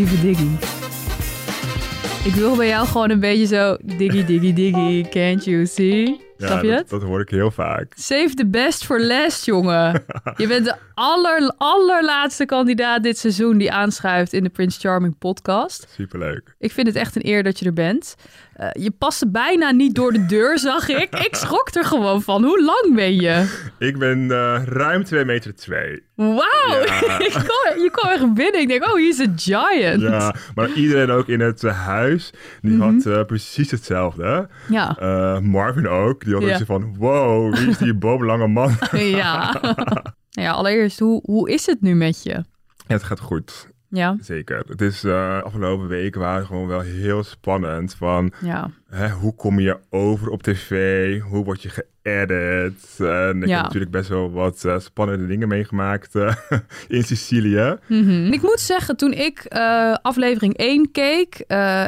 lieve Diggy. Ik wil bij jou gewoon een beetje zo... Diggy, Diggy, Diggy, can't you see? Ja, snap je het? Dat hoor ik heel vaak. Save the best for last, jongen. Je bent de allerlaatste kandidaat dit seizoen die aanschuift in de Prince Charming podcast. Superleuk. Ik vind het echt een eer dat je er bent. Je paste bijna niet door de deur, zag ik. Ik schrok er gewoon van. Hoe lang ben je? Ik ben ruim 2,2 meter. Wauw! Ja. Je kwam echt binnen. Ik denk, oh, he's a giant. Ja, maar iedereen ook in het huis, die had precies hetzelfde. Ja. Marvin ook. Die had ook zo van, wow, wie is die boomlange man? Ja. Ja, allereerst, hoe is het nu met je? Het gaat goed. Ja. Zeker. Het is afgelopen weken waren gewoon wel heel spannend. Van, hoe kom je over op tv? Hoe word je geëdit? Ik heb natuurlijk best wel wat spannende dingen meegemaakt in Sicilië. Mm-hmm. Ik moet zeggen, toen ik aflevering 1 keek,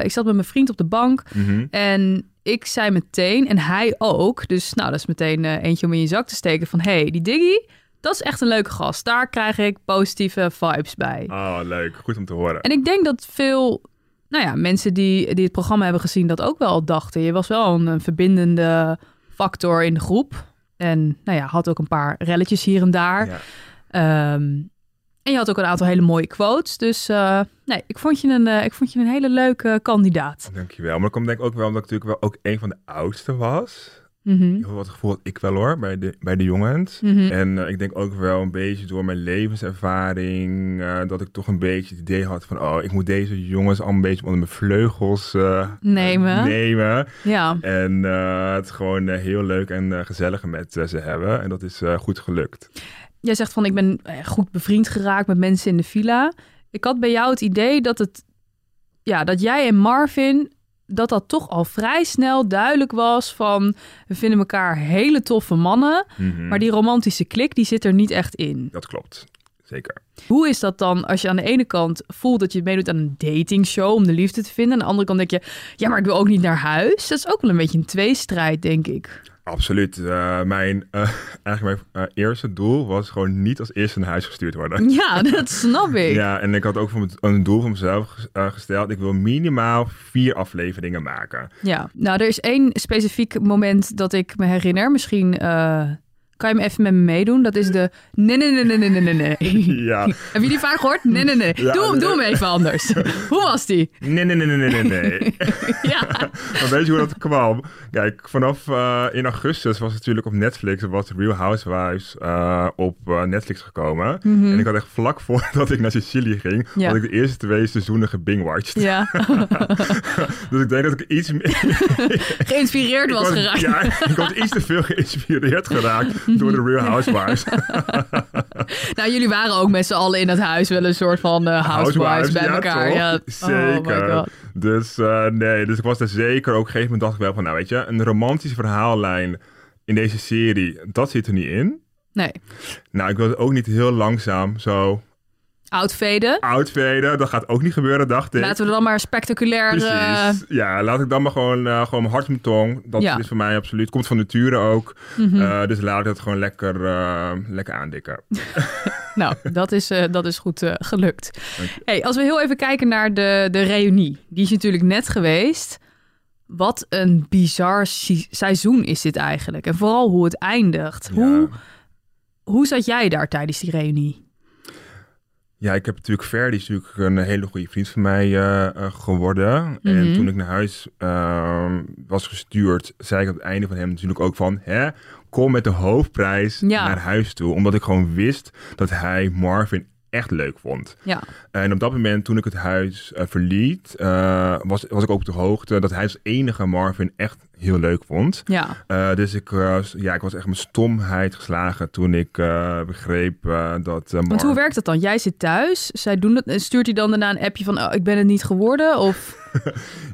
ik zat met mijn vriend op de bank en... Ik zei meteen, en hij ook, dus nou, dat is meteen eentje om in je zak te steken van... Hé, die Diggy, dat is echt een leuke gast. Daar krijg ik positieve vibes bij. Oh, leuk. Goed om te horen. En ik denk dat veel mensen die het programma hebben gezien dat ook wel dachten. Je was wel een verbindende factor in de groep. En had ook een paar relletjes hier en daar. Ja. En je had ook een aantal hele mooie quotes. Dus ik vond je een hele leuke kandidaat. Dankjewel. Maar dat komt denk ik ook wel omdat ik natuurlijk wel ook een van de oudste was. Mm-hmm. Ik had het gevoel dat ik wel hoor, bij de jongens. Mm-hmm. En ik denk ook wel een beetje door mijn levenservaring... dat ik toch een beetje het idee had van... oh, ik moet deze jongens al een beetje onder mijn vleugels nemen. Ja. En het is gewoon heel leuk en gezellig met ze hebben. En dat is goed gelukt. Jij zegt van, ik ben goed bevriend geraakt met mensen in de villa. Ik had bij jou het idee dat jij en Marvin... dat toch al vrij snel duidelijk was van... we vinden elkaar hele toffe mannen... Mm-hmm. maar die romantische klik, die zit er niet echt in. Dat klopt, zeker. Hoe is dat dan als je aan de ene kant voelt dat je meedoet aan een datingshow... om de liefde te vinden? Aan de andere kant denk je, ja, maar ik wil ook niet naar huis. Dat is ook wel een beetje een tweestrijd, denk ik. Absoluut. Mijn eerste doel was gewoon niet als eerste naar huis gestuurd worden. Ja, dat snap ik. Ja, en ik had ook een doel voor mezelf gesteld. Ik wil minimaal 4 afleveringen maken. Ja, nou, er is 1 specifiek moment dat ik me herinner. Misschien kan je hem even met me meedoen. Dat is de nee. Ja. Heb je die vaak gehoord? Nee. Ja, doe hem even anders. Hoe was die? Nee. Ja. Maar weet je hoe dat kwam? Kijk, vanaf in augustus was het natuurlijk op Netflix... was Real Housewives op Netflix gekomen. Mm-hmm. En ik had echt vlak voordat ik naar Sicilië ging... had ik de eerste 2 seizoenen gebingewatcht. Ja. Dus ik denk dat ik iets meer... geïnspireerd was geraakt. Ja, ik was iets te veel geïnspireerd geraakt... door de Real Housewives. Nou, jullie waren ook met z'n allen in dat huis wel een soort van housewives bij elkaar. Toch? Ja, zeker. Oh my God. Dus dus ik was daar zeker ook op een gegeven moment dacht ik wel van, nou weet je, een romantische verhaallijn in deze serie, dat zit er niet in. Nee. Nou, ik wilde ook niet heel langzaam zo... Outfaden, dat gaat ook niet gebeuren, dacht ik. Laten we dan maar spectaculair... Precies, ja, laat ik dan maar gewoon mijn hart op mijn tong. Dat is voor mij absoluut, komt van nature ook. Mm-hmm. Dus laat ik dat gewoon lekker aandikken. Nou, dat is goed gelukt. Hey, als we heel even kijken naar de reunie. Die is natuurlijk net geweest. Wat een bizar seizoen is dit eigenlijk. En vooral hoe het eindigt. Ja. Hoe zat jij daar tijdens die reunie? Ja, ik heb natuurlijk Ferdy is natuurlijk een hele goede vriend van mij geworden. Mm-hmm. En toen ik naar huis was gestuurd, zei ik op het einde van hem natuurlijk ook van... Hè, kom met de hoofdprijs naar huis toe. Omdat ik gewoon wist dat hij Marvin echt leuk vond. Ja. En op dat moment, toen ik het huis verliet, was ik ook op de hoogte... dat hij als enige Marvin echt heel leuk vond. Ja. Dus ik was echt mijn stomheid geslagen toen ik begreep dat... Want hoe werkt dat dan? Jij zit thuis, zij doen dat, en stuurt hij dan daarna een appje van... Oh, ik ben het niet geworden, of...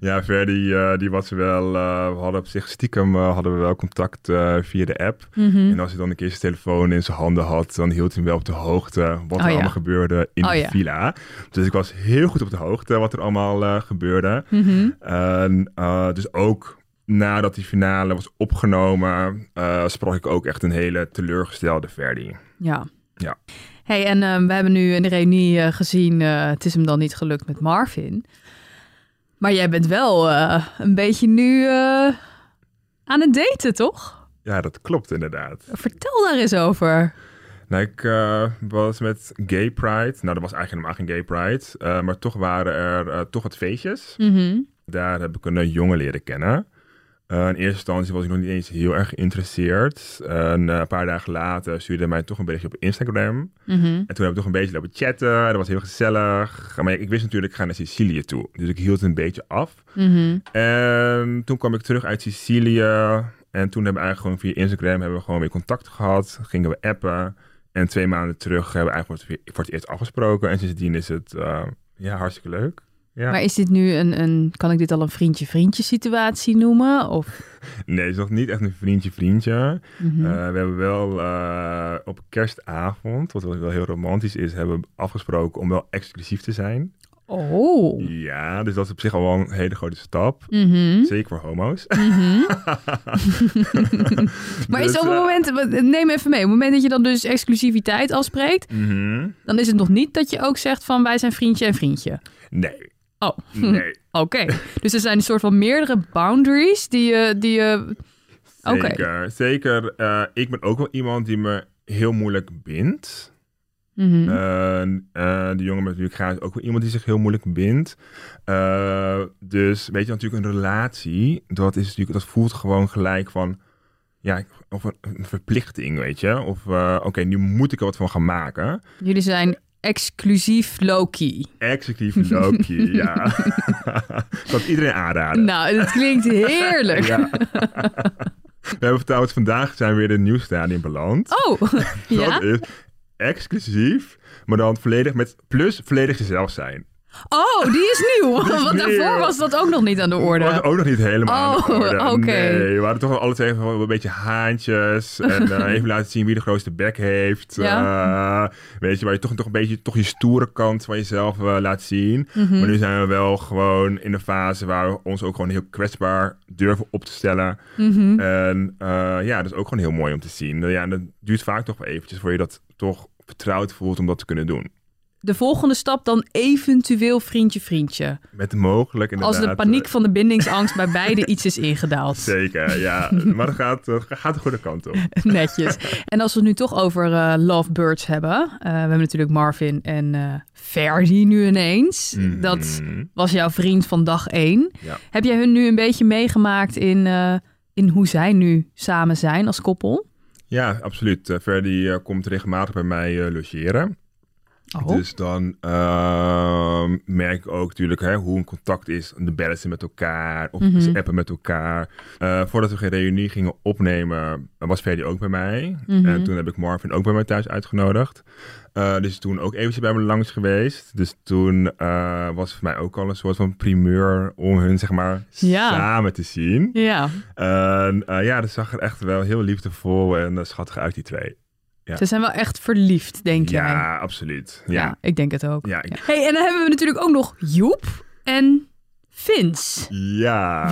Ja, Ferdy, die was wel... we hadden op zich stiekem hadden we wel contact via de app. Mm-hmm. En als hij dan een keer zijn telefoon in zijn handen had... dan hield hij hem wel op de hoogte wat er allemaal gebeurde in de villa. Dus ik was heel goed op de hoogte wat er allemaal gebeurde. Mm-hmm. Dus ook... Nadat die finale was opgenomen, sprak ik ook echt een hele teleurgestelde Ferdy. Ja, Ja. Hey, en we hebben nu in de reunie gezien, het is hem dan niet gelukt met Marvin. Maar jij bent wel een beetje nu aan het daten, toch? Ja, dat klopt inderdaad. Vertel daar eens over. Nou, ik was met Gay Pride. Nou, dat was eigenlijk helemaal geen Gay Pride. Maar toch waren er toch wat feestjes. Mm-hmm. Daar heb ik een jongen leren kennen. In eerste instantie was ik nog niet eens heel erg geïnteresseerd. Een paar dagen later stuurde hij mij toch een berichtje op Instagram. Mm-hmm. En toen hebben we toch een beetje lopen chatten. Dat was heel gezellig. Maar ik wist natuurlijk, ik ga naar Sicilië toe. Dus ik hield een beetje af. Mm-hmm. En toen kwam ik terug uit Sicilië. En toen hebben we eigenlijk gewoon via Instagram weer contact gehad. Gingen we appen. En 2 maanden terug hebben we eigenlijk voor het eerst afgesproken. En sindsdien is het hartstikke leuk. Ja. Maar is dit nu kan ik dit al een vriendje-vriendje situatie noemen? Of? Nee, het is nog niet echt een vriendje-vriendje. Mm-hmm. We hebben wel op kerstavond, wat wel heel romantisch is, hebben we afgesproken om wel exclusief te zijn. Oh. Ja, dus dat is op zich al wel een hele grote stap. Mm-hmm. Zeker voor homo's. Mm-hmm. Maar dus, is op het moment, neem even mee, op het moment dat je dan dus exclusiviteit afspreekt, mm-hmm. dan is het nog niet dat je ook zegt van wij zijn vriendje en vriendje. Nee. Oh, nee. Oké. Dus er zijn een soort van meerdere boundaries die je... Zeker. Ik ben ook wel iemand die me heel moeilijk bindt. Mm-hmm. De jongen met wie ik ga is ook wel iemand die zich heel moeilijk bindt. Dus weet je, natuurlijk een relatie, dat voelt gewoon gelijk van... Ja, of een verplichting, weet je. Of nu moet ik er wat van gaan maken. Jullie zijn... Exclusief low-key, ja. Dat iedereen aanraden. Nou, dat klinkt heerlijk. Ja. We hebben trouwens vandaag zijn weer in het nieuw stadium beland. Oh, ja? Dat is exclusief, maar dan volledig met volledig jezelf zijn. Oh, die is nieuw. Want daarvoor was dat ook nog niet aan de orde. Dat was ook nog niet helemaal aan de orde. Okay. Nee, we hadden toch wel alle twee een beetje haantjes. En even laten zien wie de grootste bek heeft. Ja. Weet je, waar je toch een beetje je stoere kant van jezelf laat zien. Mm-hmm. Maar nu zijn we wel gewoon in een fase waar we ons ook gewoon heel kwetsbaar durven op te stellen. Mm-hmm. En dat is ook gewoon heel mooi om te zien. Ja, en dat duurt vaak toch wel eventjes voor je dat toch vertrouwd voelt om dat te kunnen doen. De volgende stap dan eventueel vriendje-vriendje. Met mogelijk inderdaad... Als de paniek van de bindingsangst bij beide iets is ingedaald. Zeker, ja. Maar dat gaat de goede kant op. Netjes. En als we het nu toch over lovebirds hebben. We hebben natuurlijk Marvin en Ferdy nu ineens. Mm-hmm. Dat was jouw vriend van dag 1. Ja. Heb jij hun nu een beetje meegemaakt in hoe zij nu samen zijn als koppel? Ja, absoluut. Ferdy komt regelmatig bij mij logeren. Oh. Dus dan merk ik ook natuurlijk hoe een contact is. De bellen met elkaar of mm-hmm. ze appen met elkaar. Voordat we geen reunie gingen opnemen, was Ferdy ook bij mij. Mm-hmm. En toen heb ik Marvin ook bij mij thuis uitgenodigd. Dus toen ook eventjes bij me langs geweest. Dus toen was voor mij ook al een soort van primeur om hun samen te zien. Ja. Dat zag er echt wel heel liefdevol en schattig uit, die twee. Ja. Ze zijn wel echt verliefd, denk jij? Ja, absoluut. Ja. Ja, ik denk het ook. Ja, ja. Hey, en dan hebben we natuurlijk ook nog Joep en Vince. Ja.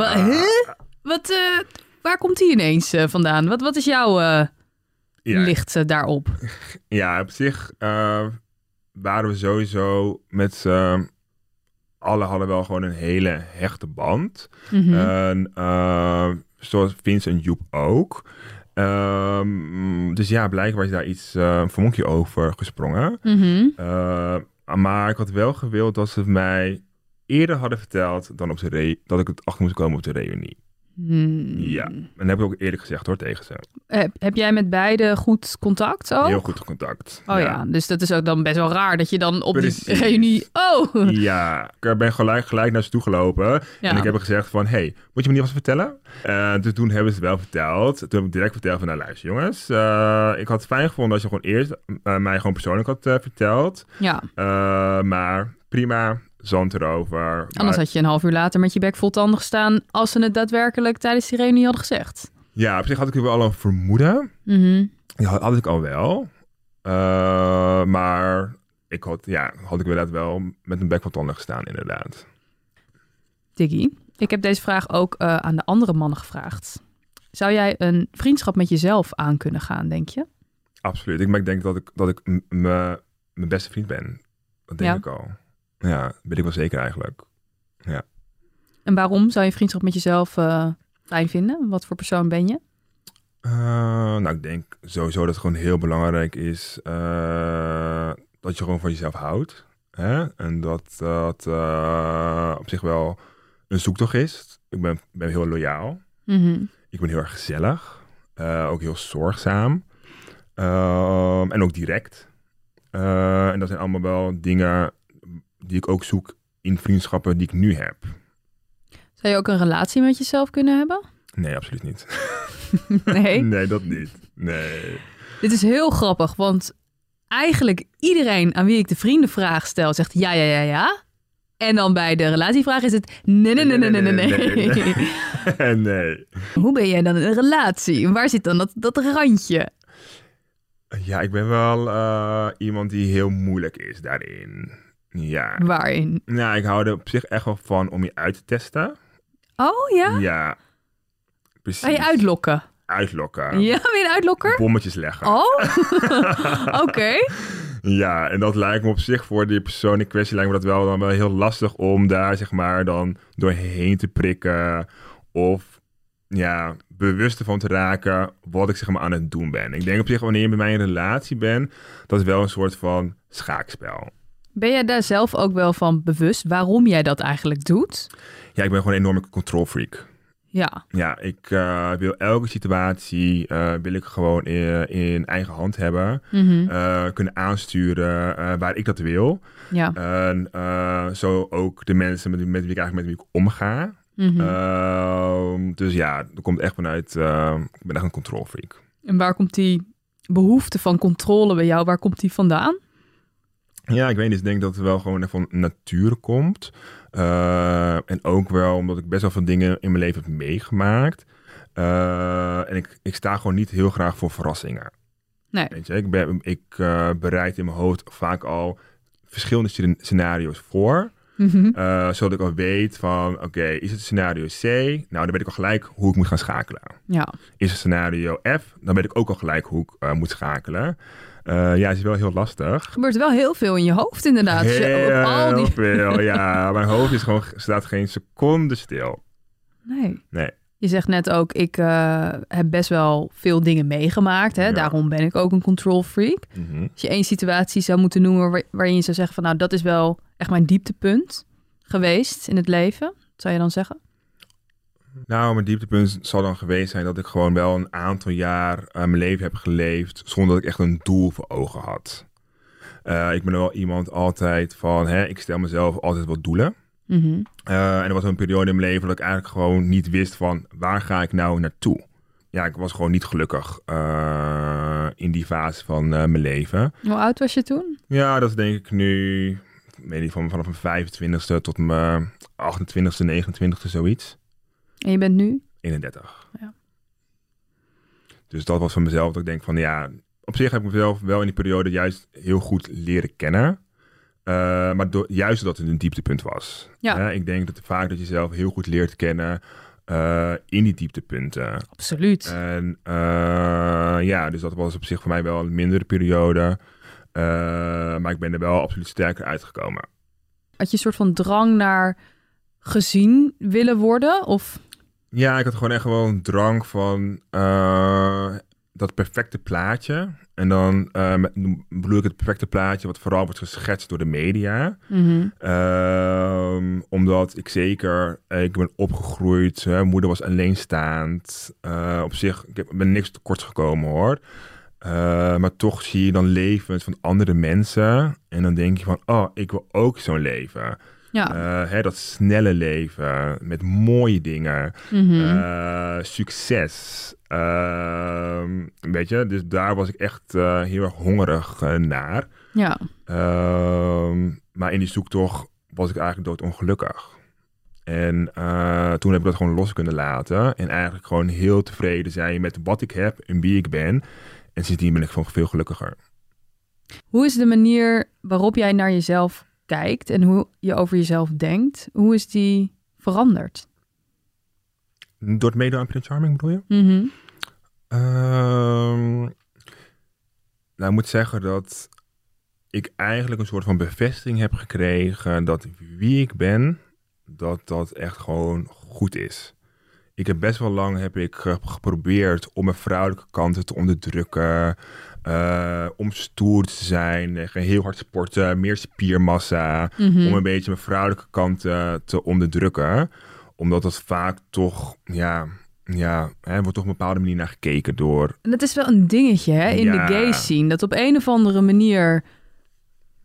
Waar komt die ineens vandaan? Wat is jouw licht daarop? Ja, op zich waren we sowieso met... alle hadden wel gewoon een hele hechte band. Mm-hmm. Zoals Vince en Joep ook. Dus ja, blijkbaar is daar iets een vonkje over gesprongen. Mm-hmm. Maar ik had wel gewild dat ze mij eerder hadden verteld dan op dat ik het achter moest komen op de reunie. Mm. Ja, en dat heb ik ook eerlijk gezegd hoor tegen ze. Heb jij met beide goed contact ook? Heel goed contact. Oh ja, dus dat is ook dan best wel raar dat je dan op die reunie... Oh! Ja, ik ben gelijk naar ze toe gelopen. Ja. En ik heb gezegd van, hey, moet je me niet wat vertellen? Dus toen hebben ze het wel verteld. Toen heb ik direct verteld van, nou luister jongens. Ik had het fijn gevonden als je gewoon eerst mij gewoon persoonlijk had verteld. Ja. Maar prima... zand erover. Anders had je een half uur later met je bek vol tanden gestaan... als ze het daadwerkelijk tijdens die reunie hadden gezegd. Ja, op zich had ik wel al een vermoeden. Mm-hmm. Ja, had ik al wel. Maar ik had ik inderdaad wel met een bek vol tanden gestaan, inderdaad. Diggy, ik heb deze vraag ook aan de andere mannen gevraagd. Zou jij een vriendschap met jezelf aan kunnen gaan, denk je? Absoluut. Ik denk dat ik mijn beste vriend ben. Dat denk ik al. Ja, dat ben ik wel zeker eigenlijk. Ja. En waarom zou je vriendschap met jezelf fijn vinden? Wat voor persoon ben je? Ik denk sowieso dat het gewoon heel belangrijk is dat je gewoon van jezelf houdt. Hè? En dat op zich wel een zoektocht is. Ik ben heel loyaal. Mm-hmm. Ik ben heel erg gezellig. Ook heel zorgzaam. En ook direct. En dat zijn allemaal wel dingen die ik ook zoek in vriendschappen die ik nu heb. Zou je ook een relatie met jezelf kunnen hebben? Nee, absoluut niet. Nee? Nee, dat niet. Nee. Dit is heel grappig, want eigenlijk iedereen aan wie ik de vriendenvraag stel zegt ja. En dan bij de relatievraag is het nee. Hoe ben jij dan in een relatie? Waar zit dan dat randje? Ja, ik ben wel iemand die heel moeilijk is daarin. Ja. Waarin? Nou, ik hou er op zich echt wel van om je uit te testen. Oh ja? Ja, precies. En je uitlokken? Uitlokken. Ja, ben je een uitlokker? Bommetjes leggen. Oh, oké. Ja, en dat lijkt me op zich voor die persoon in kwestie lijkt me dat wel dan wel heel lastig om daar zeg maar dan doorheen te prikken of ja, bewust ervan te raken wat ik zeg maar aan het doen ben. Ik denk op zich wanneer je bij mij in een relatie bent, dat is wel een soort van schaakspel. Ben jij daar zelf ook wel van bewust waarom jij dat eigenlijk doet? Ja, ik ben gewoon een enorme controlfreak. Ja. Ja, ik wil elke situatie wil ik gewoon in eigen hand hebben. Mm-hmm. Kunnen aansturen waar ik dat wil. Ja. En zo ook de mensen met wie ik omga. Mm-hmm. Dus ja, dat komt echt vanuit... ik ben echt een controlfreak. En waar komt die behoefte van controle bij jou? Waar komt die vandaan? Ja, ik weet niet. Ik denk dat het wel gewoon van natuur komt. En ook wel omdat ik best wel veel dingen in mijn leven heb meegemaakt. En ik sta gewoon niet heel graag voor verrassingen. Nee. Weet je, ik bereid in mijn hoofd vaak al verschillende scenario's voor. Mm-hmm. Zodat ik al weet van, oké, is het scenario C? Nou, dan weet ik al gelijk hoe ik moet gaan schakelen. Ja. Is het scenario F? Dan weet ik ook al gelijk hoe ik moet schakelen. Ja, het is wel heel lastig. Er gebeurt wel heel veel in je hoofd inderdaad. Heel veel, ja. Mijn hoofd is gewoon, staat geen seconde stil. Nee. Je zegt net ook, ik heb best wel veel dingen meegemaakt. Hè? Ja. Daarom ben ik ook een control freak. Mm-hmm. Als je één situatie zou moeten noemen waarin je zou zeggen van... nou, dat is wel echt mijn dieptepunt geweest in het leven. Wat zou je dan zeggen? Nou, mijn dieptepunt zal dan geweest zijn dat ik gewoon wel een aantal jaar mijn leven heb geleefd zonder dat ik echt een doel voor ogen had. Ik ben wel iemand altijd van, ik stel mezelf altijd wat doelen. Mm-hmm. En er was een periode in mijn leven dat ik eigenlijk gewoon niet wist van, waar ga ik nou naartoe? Ja, ik was gewoon niet gelukkig in die fase van mijn leven. Hoe oud was je toen? Ja, dat is denk ik nu, ik weet niet, vanaf mijn 25e tot mijn 28e, 29e, zoiets. En je bent nu? 31. Ja. Dus dat was van mezelf dat ik denk van ja, op zich heb ik mezelf wel in die periode juist heel goed leren kennen. Maar juist dat het een dieptepunt was. Ja. Ja, ik denk dat vaak dat je jezelf heel goed leert kennen in die dieptepunten. Absoluut. En ja, dus dat was op zich voor mij wel een mindere periode. Maar ik ben er wel absoluut sterker uitgekomen. Had je een soort van drang naar gezien willen worden? Of... Ja, ik had gewoon echt wel een drang van dat perfecte plaatje. En dan bedoel ik het perfecte plaatje wat vooral wordt geschetst door de media. Mm-hmm. Omdat ik zeker, ik ben opgegroeid, mijn moeder was alleenstaand. Op zich, ik ben niks tekort gekomen hoor. Maar toch zie je dan levens van andere mensen. En dan denk je van, oh, ik wil ook zo'n leven. Ja. Dat snelle leven met mooie dingen, mm-hmm. Succes, weet je. Dus daar was ik echt heel erg hongerig naar. Ja. Maar in die zoektocht was ik eigenlijk doodongelukkig. En toen heb ik dat gewoon los kunnen laten. En eigenlijk gewoon heel tevreden zijn met wat ik heb en wie ik ben. En sindsdien ben ik gewoon veel gelukkiger. Hoe is de manier waarop jij naar jezelf kijkt en hoe je over jezelf denkt, hoe is die veranderd? Door het meedoen aan Prince Charming bedoel je? Mm-hmm. Nou, ik moet zeggen dat ik eigenlijk een soort van bevestiging heb gekregen dat wie ik ben, dat echt gewoon goed is. Ik heb best wel lang geprobeerd om mijn vrouwelijke kanten te onderdrukken. Om stoer te zijn, heel hard sporten, meer spiermassa. Mm-hmm. Om een beetje mijn vrouwelijke kanten te onderdrukken. Omdat dat vaak toch, ja, er wordt toch op een bepaalde manier naar gekeken door... En dat is wel een dingetje hè, in de gay scene. Dat op een of andere manier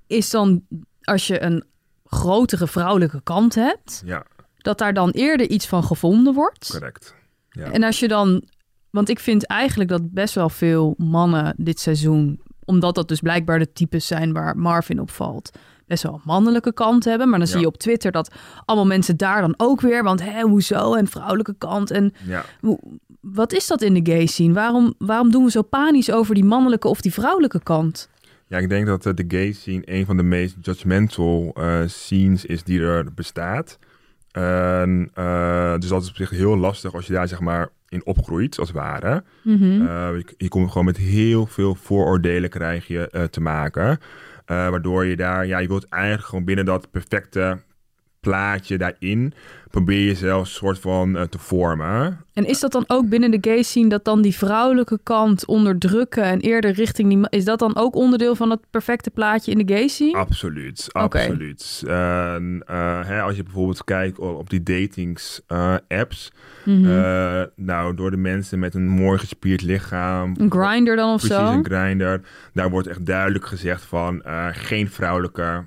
is dan, als je een grotere vrouwelijke kant hebt... Ja. Dat daar dan eerder iets van gevonden wordt. Correct. Ja. En als je dan... Want ik vind eigenlijk dat best wel veel mannen dit seizoen... Omdat dat dus blijkbaar de types zijn waar Marvin op valt... best wel een mannelijke kant hebben. Maar dan zie je op Twitter dat allemaal mensen daar dan ook weer... Want hé, hoezo? En vrouwelijke kant. En wat is dat in de gay scene? Waarom doen we zo panisch over die mannelijke of die vrouwelijke kant? Ja, ik denk dat de gay scene een van de meest judgmental scenes is die er bestaat... Dus dat is op zich heel lastig als je daar zeg maar in opgroeit, als het ware. Mm-hmm. Je komt gewoon met heel veel vooroordelen krijg je te maken. Waardoor je daar, je wilt eigenlijk gewoon binnen dat perfecte plaatje daarin... probeer je jezelf soort van te vormen. En is dat dan ook binnen de gay scene dat dan die vrouwelijke kant onderdrukken... en eerder richting die... Is dat dan ook onderdeel van het perfecte plaatje in de gay scene? Absoluut, absoluut. Okay. Als je bijvoorbeeld kijkt op die datings apps... Mm-hmm. Door de mensen met een mooi gespierd lichaam... Een Grindr dan of precies zo? Precies, een Grindr. Daar wordt echt duidelijk gezegd van geen vrouwelijke...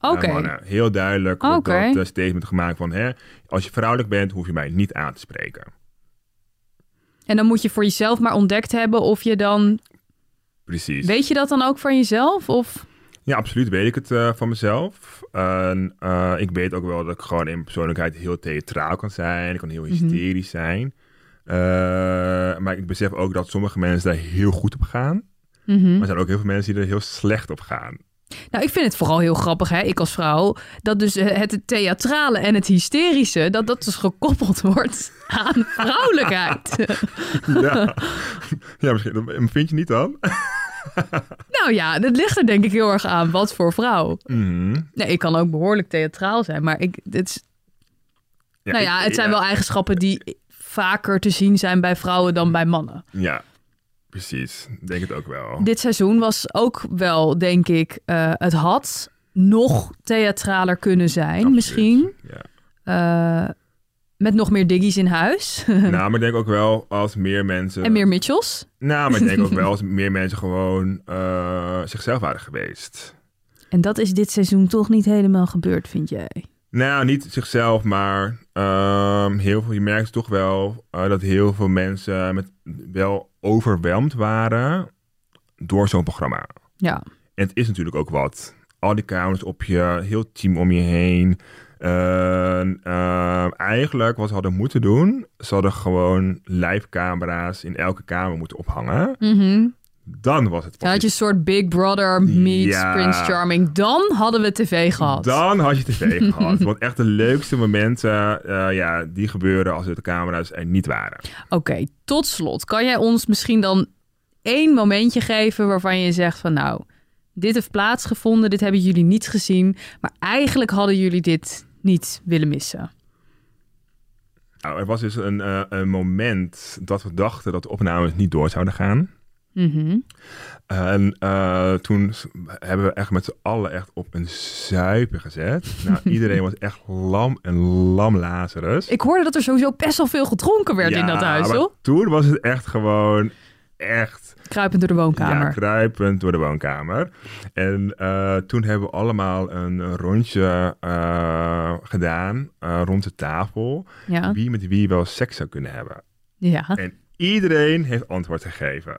Okay. Mannen. Heel duidelijk wordt dat statement gemaakt van... als je vrouwelijk bent, hoef je mij niet aan te spreken. En dan moet je voor jezelf maar ontdekt hebben of je dan... Precies. Weet je dat dan ook van jezelf? Of... Ja, absoluut weet ik het van mezelf. Ik weet ook wel dat ik gewoon in persoonlijkheid heel theatraal kan zijn. Ik kan heel hysterisch zijn. Maar ik besef ook dat sommige mensen daar heel goed op gaan. Mm-hmm. Maar er zijn ook heel veel mensen die er heel slecht op gaan. Nou, ik vind het vooral heel grappig, hè, ik als vrouw... dat dus het theatrale en het hysterische... dat dus gekoppeld wordt aan vrouwelijkheid. Ja, misschien. Vind je niet dan? Nou ja, dat ligt er denk ik heel erg aan. Wat voor vrouw? Mm-hmm. Nee, ik kan ook behoorlijk theatraal zijn, maar het zijn wel eigenschappen die vaker te zien zijn bij vrouwen dan bij mannen. Ja. Precies, denk het ook wel. Dit seizoen was ook wel, denk ik, het had nog theatraler kunnen zijn, absoluut, misschien. Ja. Met nog meer Diggies in huis. Maar ik denk ook wel als meer mensen... En meer Mitchells. Maar ik denk ook wel als meer mensen gewoon zichzelf waren geweest. En dat is dit seizoen toch niet helemaal gebeurd, vind jij? Nou, niet zichzelf, maar heel veel, je merkt toch wel dat heel veel mensen wel overweldigd waren door zo'n programma. Ja. En het is natuurlijk ook wat. Al die camera's op je, heel team om je heen. Eigenlijk wat ze hadden moeten doen, ze hadden gewoon live camera's in elke kamer moeten ophangen. Mm-hmm. Dan was het... Dan had je een soort Big Brother meets Prince Charming. Dan hadden we tv gehad. Dan had je tv gehad. Want echt de leukste momenten, die gebeuren als de camera's er niet waren. Oké, tot slot. Kan jij ons misschien dan één momentje geven waarvan je zegt van... nou, dit heeft plaatsgevonden, dit hebben jullie niet gezien. Maar eigenlijk hadden jullie dit niet willen missen. Nou, er was dus een moment dat we dachten dat de opnames niet door zouden gaan... Mm-hmm. En toen hebben we echt met z'n allen echt op een zuipen gezet. Nou, iedereen was echt lam en lamlazerus. Ik hoorde dat er sowieso best wel veel gedronken werd in dat huis, toch? Toen was het echt gewoon echt... Kruipend door de woonkamer. Ja, kruipend door de woonkamer. En toen hebben we allemaal een rondje gedaan rond de tafel. Ja. Wie met wie wel seks zou kunnen hebben. Ja. En iedereen heeft antwoord gegeven.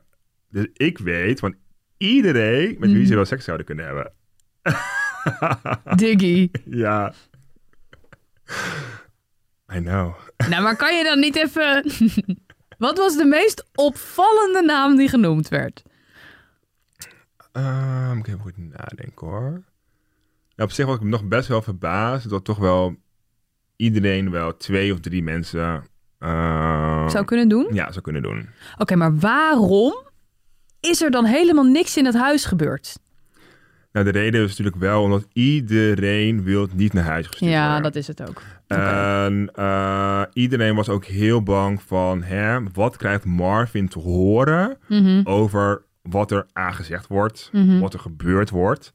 Dus ik weet van iedereen met wie ze wel seks zouden kunnen hebben. Diggy. Ja. I know. Nou, maar kan je dan niet even... Wat was de meest opvallende naam die genoemd werd? Ik heb goed nadenken hoor. Nou, op zich was ik nog best wel verbaasd dat toch wel iedereen wel 2 of 3 mensen... zou kunnen doen? Ja, zou kunnen doen. Oké, maar waarom... is er dan helemaal niks in het huis gebeurd? Nou, de reden is natuurlijk wel omdat iedereen wil niet naar huis gestuurd worden. Ja, dat is het ook. Okay. En iedereen was ook heel bang van, hè, wat krijgt Marvin te horen over wat er aangezegd wordt, wat er gebeurd wordt.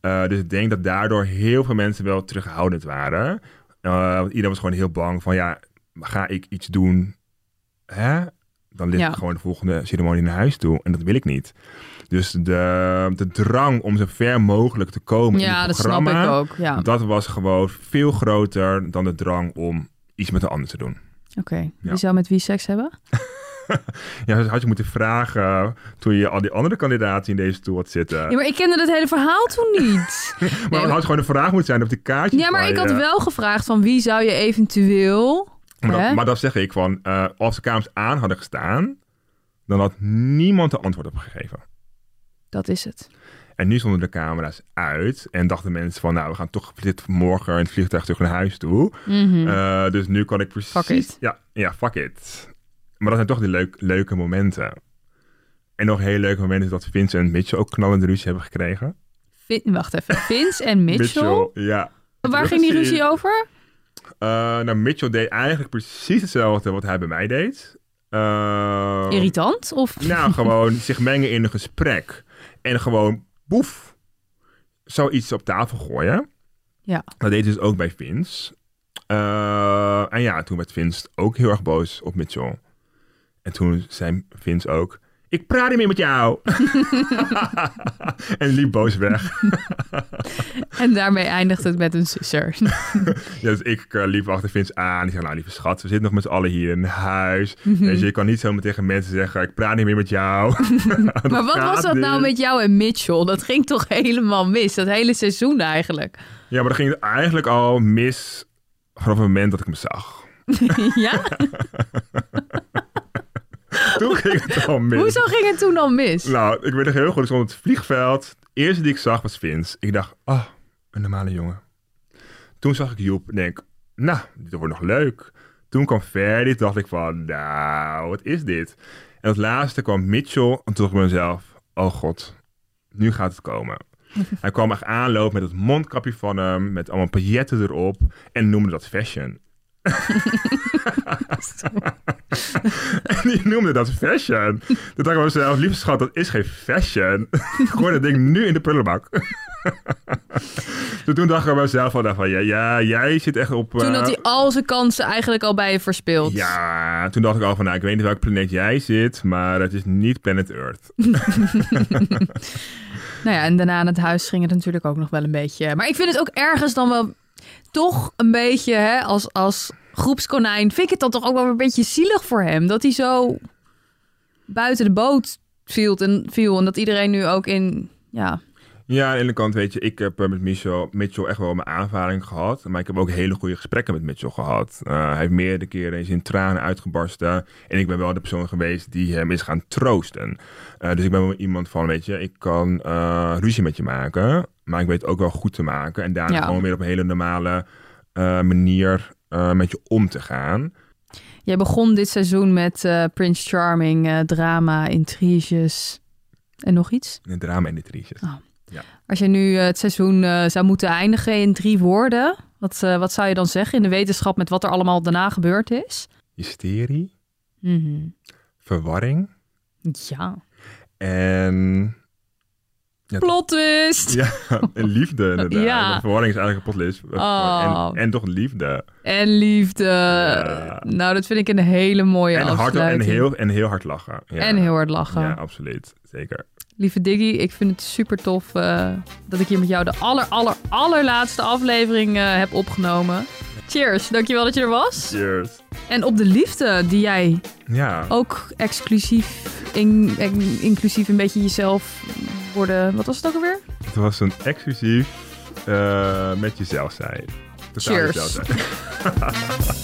Dus ik denk dat daardoor heel veel mensen wel terughoudend waren. Want iedereen was gewoon heel bang van, ja, ga ik iets doen, hè? Dan ligt ik gewoon de volgende ceremonie naar huis toe. En dat wil ik niet. Dus de drang om zo ver mogelijk te komen in het programma... Ja, dat snap ik ook. Ja. Dat was gewoon veel groter dan de drang om iets met de ander te doen. Oké. Wie zou met wie seks hebben? Ja, dat had je moeten vragen toen je al die andere kandidaten in deze tour had zitten. Ja, maar ik kende dat hele verhaal toen niet. Maar het had gewoon een vraag moeten zijn op de kaartje. Ja, maar ik had wel gevraagd van wie zou je eventueel... Maar dat zeg ik van, als de kamers aan hadden gestaan, dan had niemand de antwoord op gegeven. Dat is het. En nu stonden de camera's uit en dachten mensen van, nou, we gaan toch morgen in het vliegtuig terug naar huis toe. Dus nu kan ik precies... Fuck it. Ja, fuck it. Maar dat zijn toch die leuke momenten. En nog heel leuke momenten is dat Vince en Mitchell ook knallende ruzie hebben gekregen. Vince en Mitchell? Mitchell, ja. Waar ging die ruzie over? Nou, Mitchell deed eigenlijk precies hetzelfde wat hij bij mij deed. Irritant? Of? Nou, gewoon zich mengen in een gesprek. En gewoon, boef, zoiets op tafel gooien. Ja. Dat deed dus ook bij Vince. En ja, toen werd Vince ook heel erg boos op Mitchell. En toen zei Vince ook, ik praat niet meer met jou. En liep boos weg. En daarmee eindigt het met een sisser. Ja, dus ik liep achter Vince aan. Die zei, nou lieve schat, we zitten nog met z'n allen hier in huis. Dus je kan niet zomaar tegen mensen zeggen, ik praat niet meer met jou. Maar wat was dat nou met jou en Mitchell? Dat ging toch helemaal mis? Dat hele seizoen eigenlijk. Ja, maar dat ging eigenlijk al mis vanaf het moment dat ik hem zag. Ja? Toen ging het al mis. Hoezo ging het toen al mis? Nou, ik weet nog heel goed. Ik stond op het vliegveld. Het eerste die ik zag was Vince. Ik dacht, een normale jongen. Toen zag ik Joep en denk, nou, dit wordt nog leuk. Toen kwam Ferdy. Dacht ik van, nou, wat is dit? En het laatste kwam Mitchell. En toen dacht ik bij mezelf, oh god, nu gaat het komen. Hij kwam echt aanlopen met het mondkapje van hem. Met allemaal pailletten erop. En noemde dat fashion. En die noemde dat fashion. Toen dacht ik bij mezelf, lieve schat, dat is geen fashion. Gooi dat ding nu in de prullenbak. Toen dacht ik bij mezelf van, ja, jij zit echt op... Toen had hij al zijn kansen eigenlijk al bij je verspeeld. Ja, toen dacht ik al van, nou, ik weet niet welk planeet jij zit, maar het is niet planet Earth. Nou ja, en daarna aan het huis ging het natuurlijk ook nog wel een beetje... Maar ik vind het ook ergens dan wel... Toch een beetje, hè, als groepskonijn... vind ik het dan toch ook wel een beetje zielig voor hem. Dat hij zo buiten de boot viel. En dat iedereen nu ook in... Ja, aan de ene kant, weet je... Ik heb met Mitchell echt wel mijn aanvaring gehad. Maar ik heb ook hele goede gesprekken met Mitchell gehad. Hij heeft meerdere keren eens in tranen uitgebarsten. En ik ben wel de persoon geweest die hem is gaan troosten. Dus ik ben wel iemand van, weet je... Ik kan ruzie met je maken... Maar ik weet ook wel goed te maken. En daarna gewoon weer op een hele normale manier met je om te gaan. Jij begon dit seizoen met Prince Charming, drama, intriges en nog iets? Drama en intriges. Oh. Ja. Als je nu het seizoen zou moeten eindigen in 3 woorden... Wat zou je dan zeggen in de wetenschap met wat er allemaal daarna gebeurd is? Hysterie. Verwarring. Ja. En... Ja, plot twist! Ja, en liefde inderdaad. Ja. De verwarring is eigenlijk een plot twist. En toch liefde. En liefde. Ja. Nou, dat vind ik een hele mooie afsluiting. En heel hard lachen. Ja. En heel hard lachen. Ja, absoluut. Zeker. Lieve Diggy, ik vind het super tof dat ik hier met jou de allerlaatste aflevering heb opgenomen. Cheers, dankjewel dat je er was. Cheers. En op de liefde die jij ook inclusief een beetje jezelf worden... Wat was het ook alweer? Het was een exclusief met jezelf zijn. Totaal Cheers. Jezelf zijn.